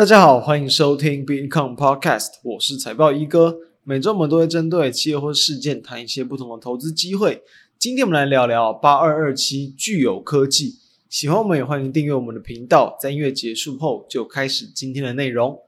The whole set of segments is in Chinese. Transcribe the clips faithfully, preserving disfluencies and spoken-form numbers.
大家好，欢迎收听 Become Podcast， 我是财报一哥。每周我们都会针对企业或事件谈一些不同的投资机会。今天我们来聊聊八二二七聚友科技。喜欢我们也欢迎订阅我们的频道。在音乐结束后就开始今天的内容。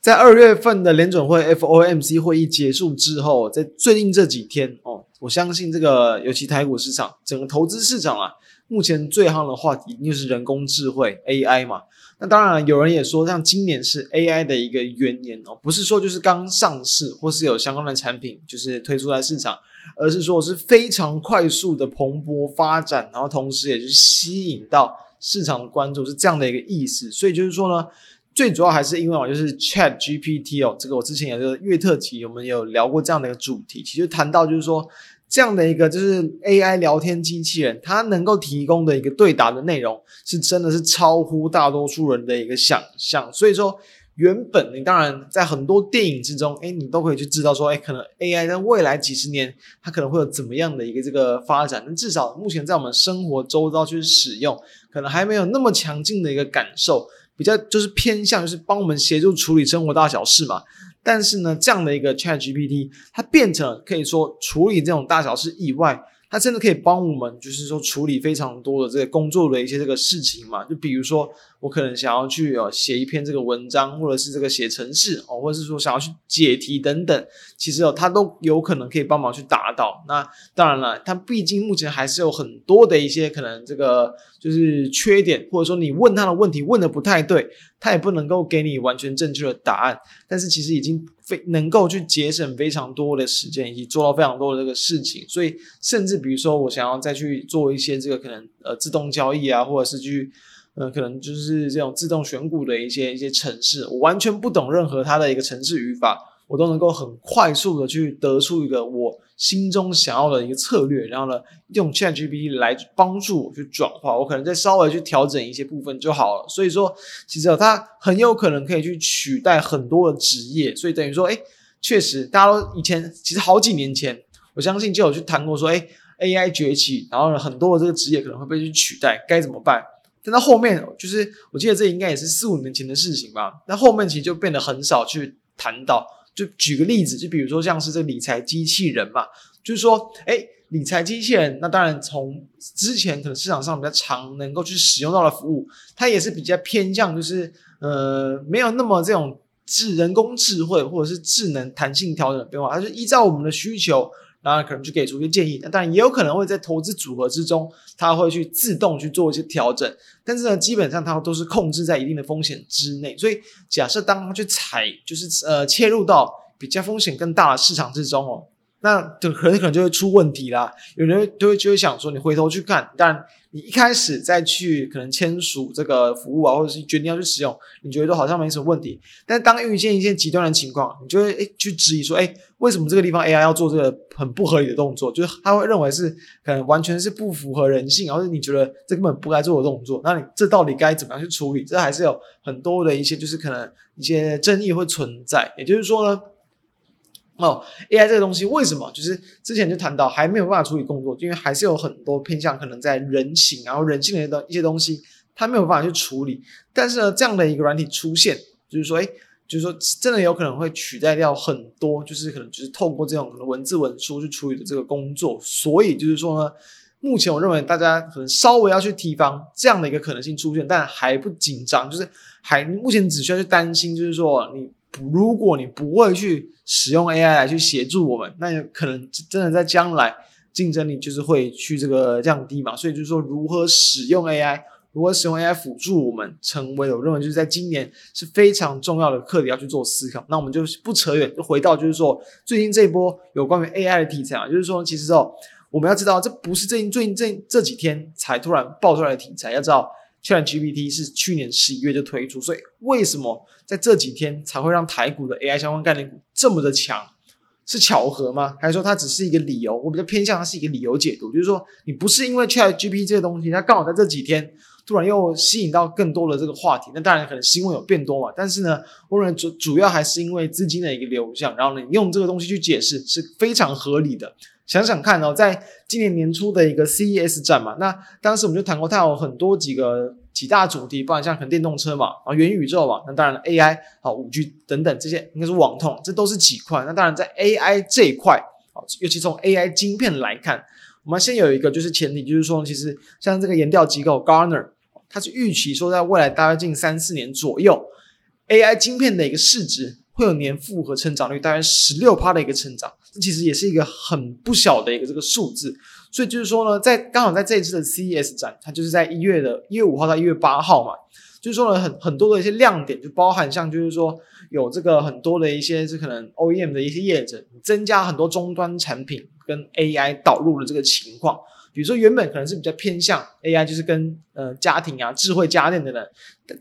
在二月份的联准会 F O M C 会议结束之后，在最近这几天哦，我相信这个尤其台股市场，整个投资市场啊，目前最夯的话题一定就是人工智慧 A I 嘛。那当然有人也说，像今年是 A I 的一个元年哦，不是说就是刚上市或是有相关的产品就是推出来市场，而是说是非常快速的蓬勃发展，然后同时也就是吸引到市场的关注，是这样的一个意思。所以就是说呢，最主要还是因为就是 ChatGPT 哦，这个我之前有个月特辑，我们有聊过这样的一个主题，其实谈到就是说这样的一个就是 A I 聊天机器人，它能够提供的一个对答的内容，是真的是超乎大多数人的一个想象。所以说，原本你当然在很多电影之中，哎，你都可以去知道说，哎，可能 A I 在未来几十年，它可能会有怎么样的一个这个发展。但至少目前在我们生活周遭去使用，可能还没有那么强劲的一个感受。比较就是偏向就是帮我们协助处理生活大小事嘛，但是呢，这样的一个 ChatGPT 它变成了可以说处理这种大小事以外，它真的可以帮我们就是说处理非常多的这个工作的一些这个事情嘛。就比如说我可能想要去、呃、写一篇这个文章，或者是这个写程式、哦、或者是说想要去解题等等，其实、哦、它都有可能可以帮忙去达到。那当然了，它毕竟目前还是有很多的一些可能这个就是缺点，或者说你问他的问题问的不太对，他也不能够给你完全正确的答案，但是其实已经非能够去节省非常多的时间，以及做到非常多的这个事情。所以甚至比如说我想要再去做一些这个可能呃自动交易啊，或者是去呃可能就是这种自动选股的一些一些程式，我完全不懂任何它的一个程式语法，我都能够很快速的去得出一个我心中想要的一个策略，然后呢，用 ChatGPT 来帮助我去转化，我可能再稍微去调整一些部分就好了。所以说，其实、哦、它很有可能可以去取代很多的职业。所以等于说，哎，确实，大家都以前其实好几年前，我相信就有去谈过说，哎 ，A I 崛起，然后呢，很多的这个职业可能会被去取代，该怎么办？但到后面，就是我记得这应该也是四五年前的事情吧。那后面其实就变得很少去谈到。就举个例子，就比如说像是这个理财机器人嘛，就是说，哎，理财机器人，那当然从之前可能市场上比较常能够去使用到的服务，它也是比较偏向就是呃没有那么这种智人工智慧或者是智能弹性调整的变化，它就依照我们的需求，然后可能去给出一些建议。那当然也有可能会在投资组合之中，它会去自动去做一些调整，但是呢，基本上它都是控制在一定的风险之内。所以假设当它去踩，就是呃切入到比较风险更大的市场之中哦，那可能可能就会出问题啦。有人就会就会想说，你回头去看，当然你一开始再去可能签署这个服务啊，或者是决定要去使用，你觉得好像没什么问题。但当遇见一些极端的情况，你就会诶去质疑说，诶，为什么这个地方 A I 要做这个很不合理的动作？就是他会认为是可能完全是不符合人性，或者你觉得这根本不该做的动作。那你这到底该怎么样去处理？这还是有很多的一些就是可能一些争议会存在。也就是说呢，哦 ，A I 这个东西为什么就是之前就谈到还没有办法处理工作，因为还是有很多偏向可能在人情，然后人性的一些东西，它没有办法去处理。但是呢，这样的一个软体出现，就是说，哎，就是说真的有可能会取代掉很多，就是可能就是透过这种文字文书去处理的这个工作。所以就是说呢，目前我认为大家可能稍微要去提防这样的一个可能性出现，但还不紧张，就是还目前只需要去担心，就是说你。如果你不会去使用 A I 来去协助我们，那可能真的在将来竞争力就是会去这个降低嘛。所以就是说，如何使用 A I， 如何使用 A I 辅助我们，成为我认为就是在今年是非常重要的课题要去做思考。那我们就不扯远，就回到就是说最近这一波有关于 A I 的题材啊，就是说其实哦，我们要知道这不是最近最近这这几天才突然爆出来的题材，要知道。ChatGPT 是去年十一月就推出，所以为什么在这几天才会让台股的 A I 相关概念股这么的强？是巧合吗？还是说它只是一个理由？我比较偏向它是一个理由解读，就是说你不是因为 ChatGPT 这个东西，它刚好在这几天突然又吸引到更多的这个话题，那当然可能新闻有变多嘛，但是呢我认为主主要还是因为资金的一个流向，然后呢你用这个东西去解释是非常合理的。想想看哦，在今年年初的一个 C E S 展嘛，那当时我们就谈过它有很多几个几大主题，包含像可能电动车嘛，啊元宇宙嘛，那当然 A I 好 五 G 等等，这些应该是网通，这都是几块。那当然在 A I 这一块，尤其从 A I 晶片来看，我们先有一个就是前提，就是说其实像这个研调机构 Garner， 它是预期说在未来大约近三四年左右 ，A I 晶片的一个市值会有年复合成长率大约 百分之十六 的一个成长，这其实也是一个很不小的一个这个数字。所以就是说呢，在刚好在这一次的 C E S 展，它就是在一月五号到一月八号嘛，就是说呢很很多的一些亮点，就包含像就是说有这个很多的一些是可能 O E M 的一些业者增加很多终端产品跟 A I 导入的这个情况。比如说原本可能是比较偏向 A I 就是跟呃家庭啊智慧家电的人，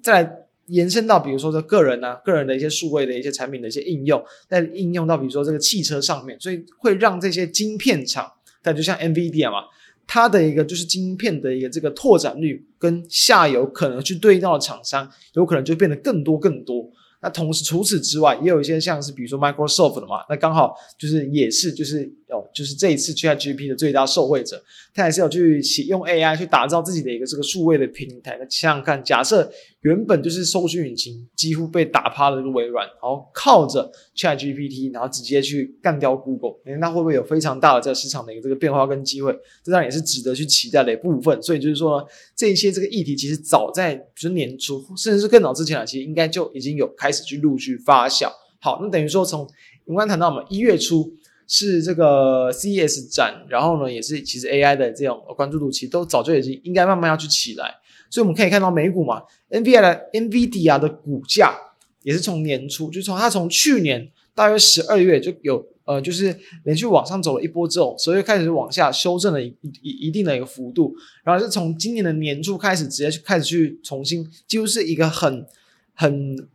再来延伸到比如说这个人啊，个人的一些数位的一些产品的一些应用，再应用到比如说这个汽车上面，所以会让这些晶片厂，但就像 NVIDIA 嘛，它的一个就是晶片的一个这个拓展率跟下游可能去对应到的厂商，有可能就变得更多更多。那同时除此之外，也有一些像是比如说 Microsoft 的嘛，那刚好就是也是就是哦，就是这一次 ChatGPT 的最大受惠者，他也是有去用 A I 去打造自己的一个这个数位的平台。那想想看，假设原本就是搜寻引擎几乎被打趴了微软，然后靠着 ChatGPT， 然后直接去干掉 Google， 那会不会有非常大的在市场的一个这个变化跟机会？这当然也是值得去期待的一部分。所以就是说呢，这一些这个议题其实早在就是年初，甚至是更早之前啊，其实应该就已经有开。开始去陆续发酵。好，那等于说从我们刚才谈到，我们一月初是这个 C E S 展，然后呢，也是其实 A I 的这种关注度，其实都早就已经应该慢慢要去起来。所以我们可以看到美股嘛 ，NVIDIA 的 NVIDIA 的股价也是从年初，就从它从去年大约十二月就有呃，就是连续往上走了一波之后，所以开始往下修正了一一定的一个幅度，然后是从今年的年初开始，直接去开始去重新，几乎是一个很很。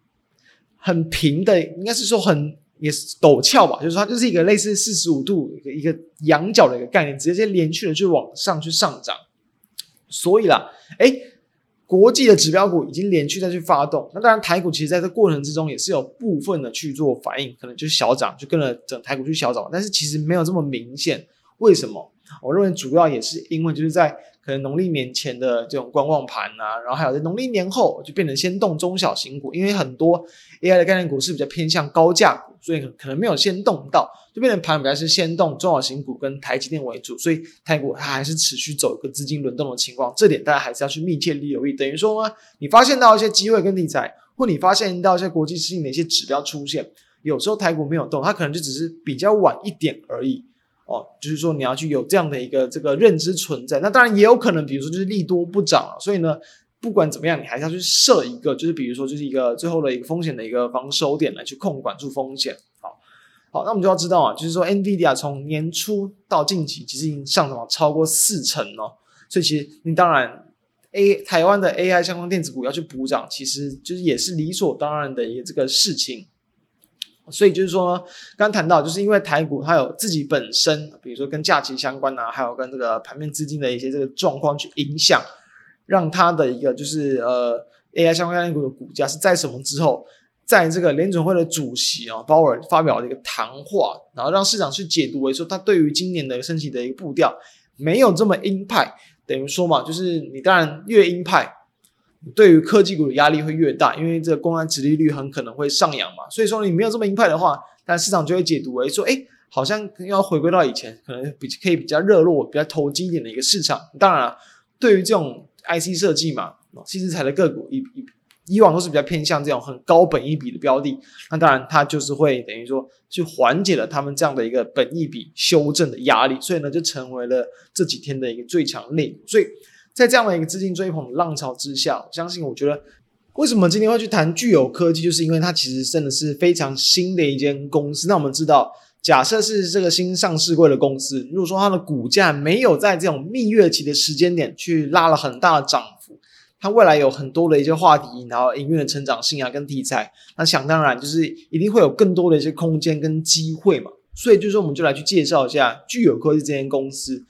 很平的，应该是说很也是陡峭吧，就是它就是一个类似四十五度一个仰角的一个概念，直接连续的去往上去上涨。所以啦，诶，国际的指标股已经连续再去发动，那当然台股其实在这过程之中也是有部分的去做反应，可能就是小涨，就跟了整台股去小涨，但是其实没有这么明显。为什么？我认为主要也是因为就是在可能农历年前的这种观望盘啊，然后还有在农历年后就变成先动中小型股，因为很多 A I 的概念股是比较偏向高价股，所以可能没有先动到，就变成盘比较是先动中小型股跟台积电为主，所以台股它还是持续走一个资金轮动的情况，这点大家还是要去密切留意。等于说呢，你发现到一些机会跟题材，或你发现到一些国际性的一些指标出现，有时候台股没有动，它可能就只是比较晚一点而已。哦，就是说你要去有这样的一个这个认知存在，那当然也有可能，比如说就是利多不涨了，所以呢，不管怎么样，你还是要去设一个，就是比如说就是一个最后的一个风险的一个防守点来去控管住风险。好，好，那我们就要知道啊，就是说 NVIDIA 从年初到近期其实已经上涨了超过四成哦，所以其实你当然 A 台湾的 A I 相关电子股要去补涨，其实就是也是理所当然的一个这个事情。所以就是说呢，刚刚谈到，就是因为台股它有自己本身，比如说跟假期相关啊，还有跟这个盘面资金的一些这个状况去影响，让它的一个就是呃 A I 相关概念股的股价是在什么之后，在这个联准会的主席啊鲍尔发表了一个谈话，然后让市场去解读为说，它对于今年的升息的一个步调没有这么鹰派，等于说嘛，就是你当然越鹰派，对于科技股的压力会越大，因为这个公安殖利率很可能会上扬嘛，所以说你没有这么鹰派的话，但市场就会解读为说，哎，好像要回归到以前，可能比可以比较热络、比较投机一点的一个市场。当然、啊，对于这种 I C 设计嘛、新材的个股，以以以往都是比较偏向这种很高本益比的标的，那当然它就是会等于说去缓解了他们这样的一个本益比修正的压力，所以呢，就成为了这几天的一个最强类股，所以。在这样的一个资金追捧的浪潮之下，我相信我觉得为什么今天会去谈具有科技，就是因为它其实真的是非常新的一间公司。那我们知道，假设是这个新上市柜的公司，如果说它的股价没有在这种蜜月期的时间点去拉了很大的涨幅，它未来有很多的一些话题，然后营运的成长性啊跟题材，那想当然就是一定会有更多的一些空间跟机会嘛。所以就是我们就来去介绍一下具有科技这间公司。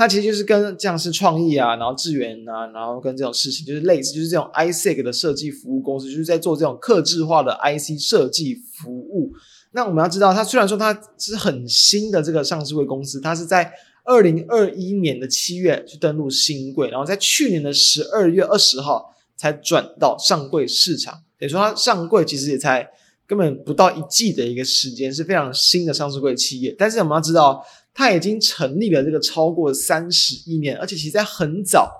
它其实就是跟像是创意啊，然后智源啊，然后跟这种事情就是类似，就是这种 I S E C 的设计服务公司，就是在做这种客制化的 I C 设计服务。那我们要知道，它虽然说它是很新的这个上市柜公司，它是在二零二一年的七月去登陆新柜，然后在去年的十二月二十号才转到上柜市场，等于说它上柜其实也才根本不到一季的一个时间，是非常新的上市柜企业。但是我们要知道，它已经成立了这个超过三十一年，而且其实在很早，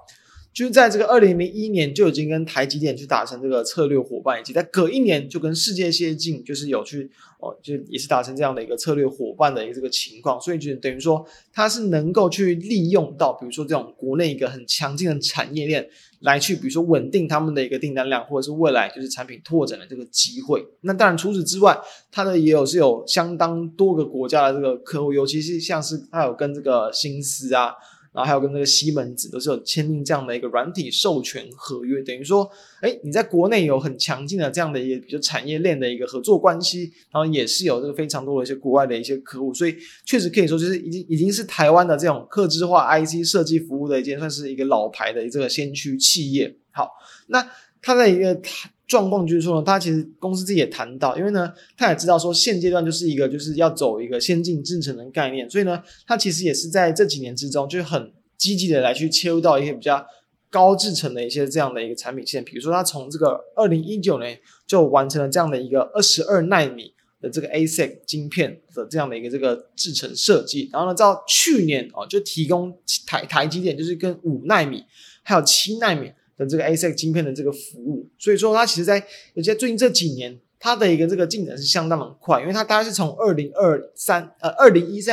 就是在这个二零零一年就已经跟台积电去达成这个策略伙伴，以及在隔一年就跟世界先进就是有去、哦、就也是达成这样的一个策略伙伴的一个这个情况。所以就等于说它是能够去利用到比如说这种国内一个很强劲的产业链来去比如说稳定他们的一个订单量，或者是未来就是产品拓展的这个机会。那当然除此之外，它的也有是有相当多个国家的这个客户，尤其是像是它有跟这个新思啊，然后还有跟这个西门子都是有签订这样的一个软体授权合约，等于说诶你在国内有很强劲的这样的一个比如产业链的一个合作关系，然后也是有这个非常多的一些国外的一些客户。所以确实可以说就是已经已经是台湾的这种客制化 I C 设计服务的一间算是一个老牌的这个先驱企业。好，那它的一个状况就是说呢，它其实公司自己也谈到，因为呢它也知道说现阶段就是一个就是要走一个先进制程的概念，所以呢它其实也是在这几年之中就很积极的来去切入到一些比较高制程的一些这样的一个产品线。比如说它从这个二零一九年就完成了这样的一个二十二奈米的这个 A S I C 晶片的这样的一个这个制程设计，然后呢到去年、哦、就提供台台积电就是跟五奈米还有七奈米的这个 A S I C 晶片的这个服务。所以说它其实在尤其在最近这几年它的一个这个进展是相当的快，因为它大概是从二零二三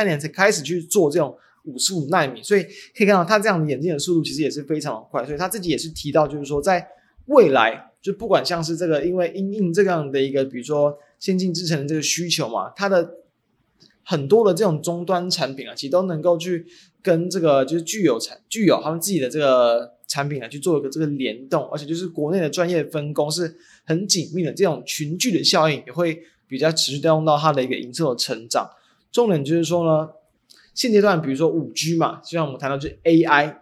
年才开始去做这种五十五奈米，所以可以看到它这样的演进的速度其实也是非常的快。所以它自己也是提到就是说在未来就不管像是这个因为因应这样的一个比如说先进制程的这个需求嘛，它的很多的这种终端产品啊，其实都能够去跟这个就是具有产具有他们自己的这个产品啊去做一个这个联动，而且就是国内的专业分工是很紧密的，这种群聚的效应也会比较持续带动到它的一个营收的成长。重点就是说呢，现阶段比如说 五 G 嘛，就像我们谈到就是 A I、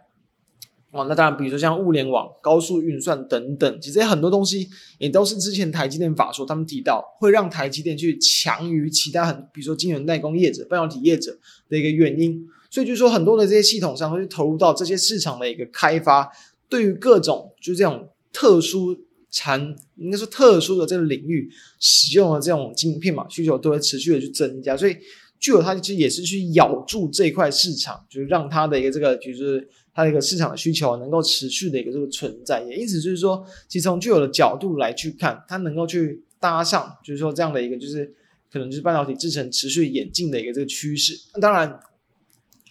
哦、那当然比如说像物联网、高速运算等等，其实很多东西也都是之前台积电法说他们提到会让台积电去强于其他很比如说晶圆代工业者、半导体业者的一个原因。所以就是说很多的这些系统上会去投入到这些市场的一个开发，对于各种就这种特殊产应该说特殊的这个领域使用的这种晶片嘛，需求都会持续的去增加。所以具有它其实也是去咬住这块市场，就是让它的一个这个就是它的一个市场的需求能够持续的一个这个存在。也因此就是说其实从具有的角度来去看，它能够去搭上就是说这样的一个就是可能就是半导体制程持续演进的一个这个趋势。那当然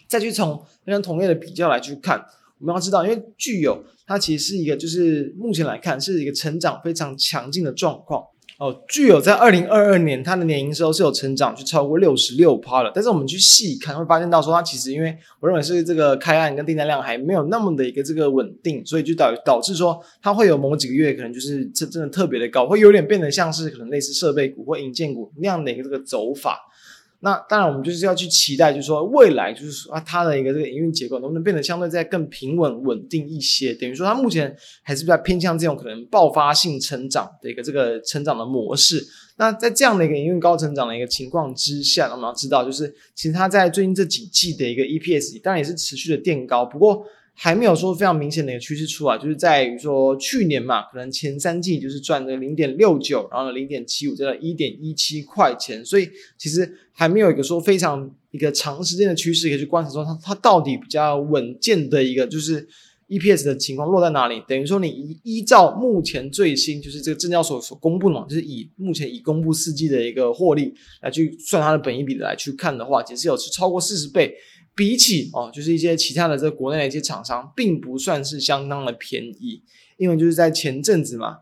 再去从跟同业的比较来去看，我们要知道因为具有它其实是一个就是目前来看是一个成长非常强劲的状况、哦、具有在二零二二年它的年营收是有成长去超过 百分之六十六 的，但是我们去细看会发现到说它其实因为我认为是这个开案跟订单量还没有那么的一个这个稳定，所以就导致说它会有某几个月可能就是真的特别的高，会有点变得像是可能类似设备股或营建股那样的一个这个走法。那当然我们就是要去期待就是说未来就是说它的一个这个营运结构能不能变得相对再更平稳稳定一些，等于说它目前还是比较偏向这种可能爆发性成长的一个这个成长的模式。那在这样的一个营运高成长的一个情况之下，我们要知道就是其实它在最近这几季的一个 E P S 当然也是持续的垫高，不过还没有说非常明显的一个趋势出来，就是在于说去年嘛，可能前三季就是赚了 零点六九 然后 零点七五 再到 一点一七块钱，所以其实还没有一个说非常一个长时间的趋势可以去观察说 它, 它到底比较稳健的一个就是 E P S 的情况落在哪里。等于说你依照目前最新就是这个证交所所公布的，就是以目前已公布四季的一个获利来去算它的本益比来去看的话，其实有超过四十倍，比起、哦、就是一些其他的这国内的一些厂商并不算是相当的便宜。因为就是在前阵子嘛，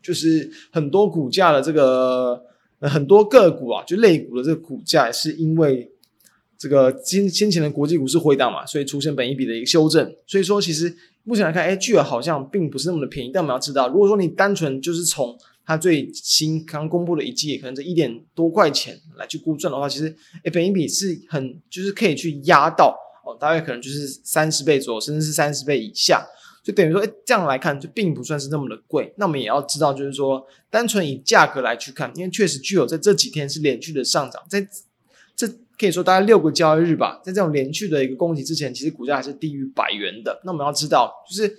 就是很多股价的这个、呃、很多个股啊，就类股的这个股价是因为这个先前的国际股市回档嘛，所以出现本益比的一个修正。所以说其实目前来看，诶巨额好像并不是那么的便宜。但我们要知道，如果说你单纯就是从它最新刚公布的一季可能这一点多块钱来去估赚的话，其实本益比是很就是可以去压到哦，大概可能就是三十倍左右，甚至是三十倍以下。就等于说，哎，这样来看就并不算是那么的贵。那我们也要知道，就是说，单纯以价格来去看，因为确实具有在这几天是连续的上涨，在这可以说大概六个交易日吧，在这种连续的一个攻击之前，其实股价还是低于百元的。那我们要知道，就是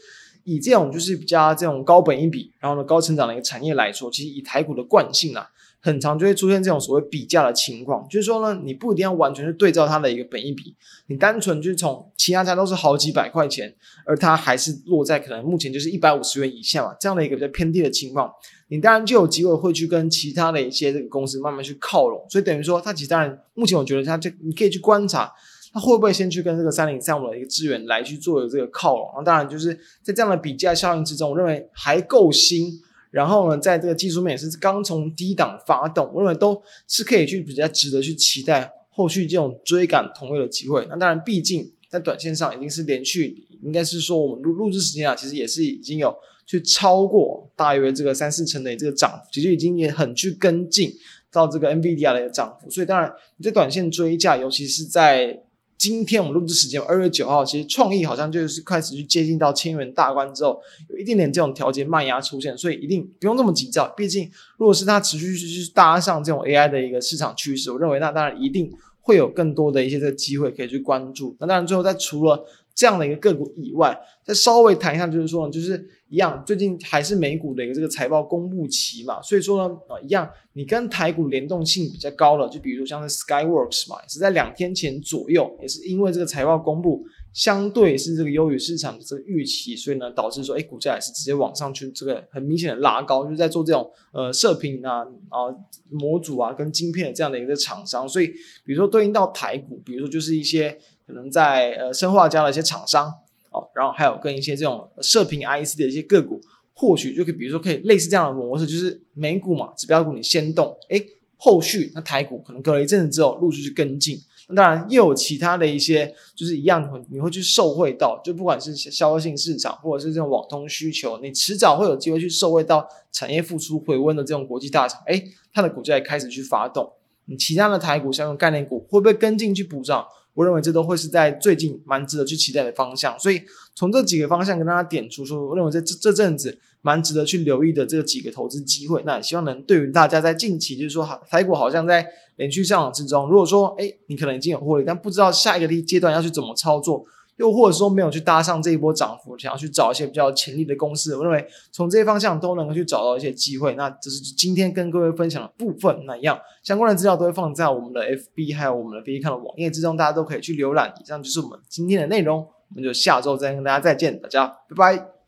以这种就是比较这种高本益比，然后呢高成长的一个产业来说，其实以台股的惯性啊，很常就会出现这种所谓比价的情况，就是说呢，你不一定要完全是对照它的一个本益比，你单纯就是从其他家都是好几百块钱，而它还是落在可能目前就是一百五十元以下嘛，这样的一个比较偏低的情况，你当然就有机会会去跟其他的一些这个公司慢慢去靠拢，所以等于说它其实当然目前我觉得它就你可以去观察。它会不会先去跟这个三零三五的一个资源来去做这个靠拢？那当然就是在这样的比价效应之中，我认为还够新。然后呢，在这个技术面也是刚从低档发动，我认为都是可以去比较值得去期待后续这种追赶同类的机会。那当然，毕竟在短线上已经是连续，应该是说我们录录制时间啊，其实也是已经有去超过大约这个三四成的这个涨幅，其实已经也很去跟进到这个 NVIDIA 的涨幅。所以当然，你在短线追价，尤其是在今天我们录制时间二月九号，其实创意好像就是开始去接近到千元大关之后，有一定点这种调节卖压出现，所以一定不用这么急躁。毕竟如果是它持续去搭上这种 A I 的一个市场趋势，我认为那当然一定会有更多的一些这个机会可以去关注。那当然最后在除了这样的一个个股以外，再稍微谈一下，就是说就是一样，最近还是美股的一个这个财报公布期嘛，所以说呢、呃、一样你跟台股联动性比较高了，就比如说像是 Skyworks 嘛，也是在两天前左右，也是因为这个财报公布相对是这个优于市场的这个预期，所以呢导致说诶股价也是直接往上去，这个很明显的拉高，就是在做这种呃射频啊啊模组啊跟晶片的这样的一个厂商，所以比如说对应到台股，比如说就是一些可能在呃生化家的一些厂商哦，然后还有跟一些这种射频 I C 的一些个股，或许就可以比如说可以类似这样的模式，就是美股嘛指标股你先动，诶后续那台股可能隔了一阵子之后陆续去跟进。当然又有其他的一些就是一样你会去受惠到，就不管是消费性市场或者是这种网通需求，你迟早会有机会去受惠到产业复苏回温的这种国际大厂，诶它的股价也开始去发动，你其他的台股相关概念股会不会跟进去补涨，我认为这都会是在最近蛮值得去期待的方向。所以从这几个方向跟大家点出说，我认为在 这, 这阵子蛮值得去留意的这几个投资机会，那也希望能对于大家在近期就是说台股好像在连续上涨之中，如果说诶你可能已经有获利，但不知道下一个阶段要去怎么操作，又或者说没有去搭上这一波涨幅，想要去找一些比较潜力的公司，我认为从这些方向都能够去找到一些机会。那这是今天跟各位分享的部分，那一样相关的资料都会放在我们的 F B 还有我们的 Become 的网页之中，大家都可以去浏览。以上就是我们今天的内容，我们就下周再跟大家再见，大家拜拜。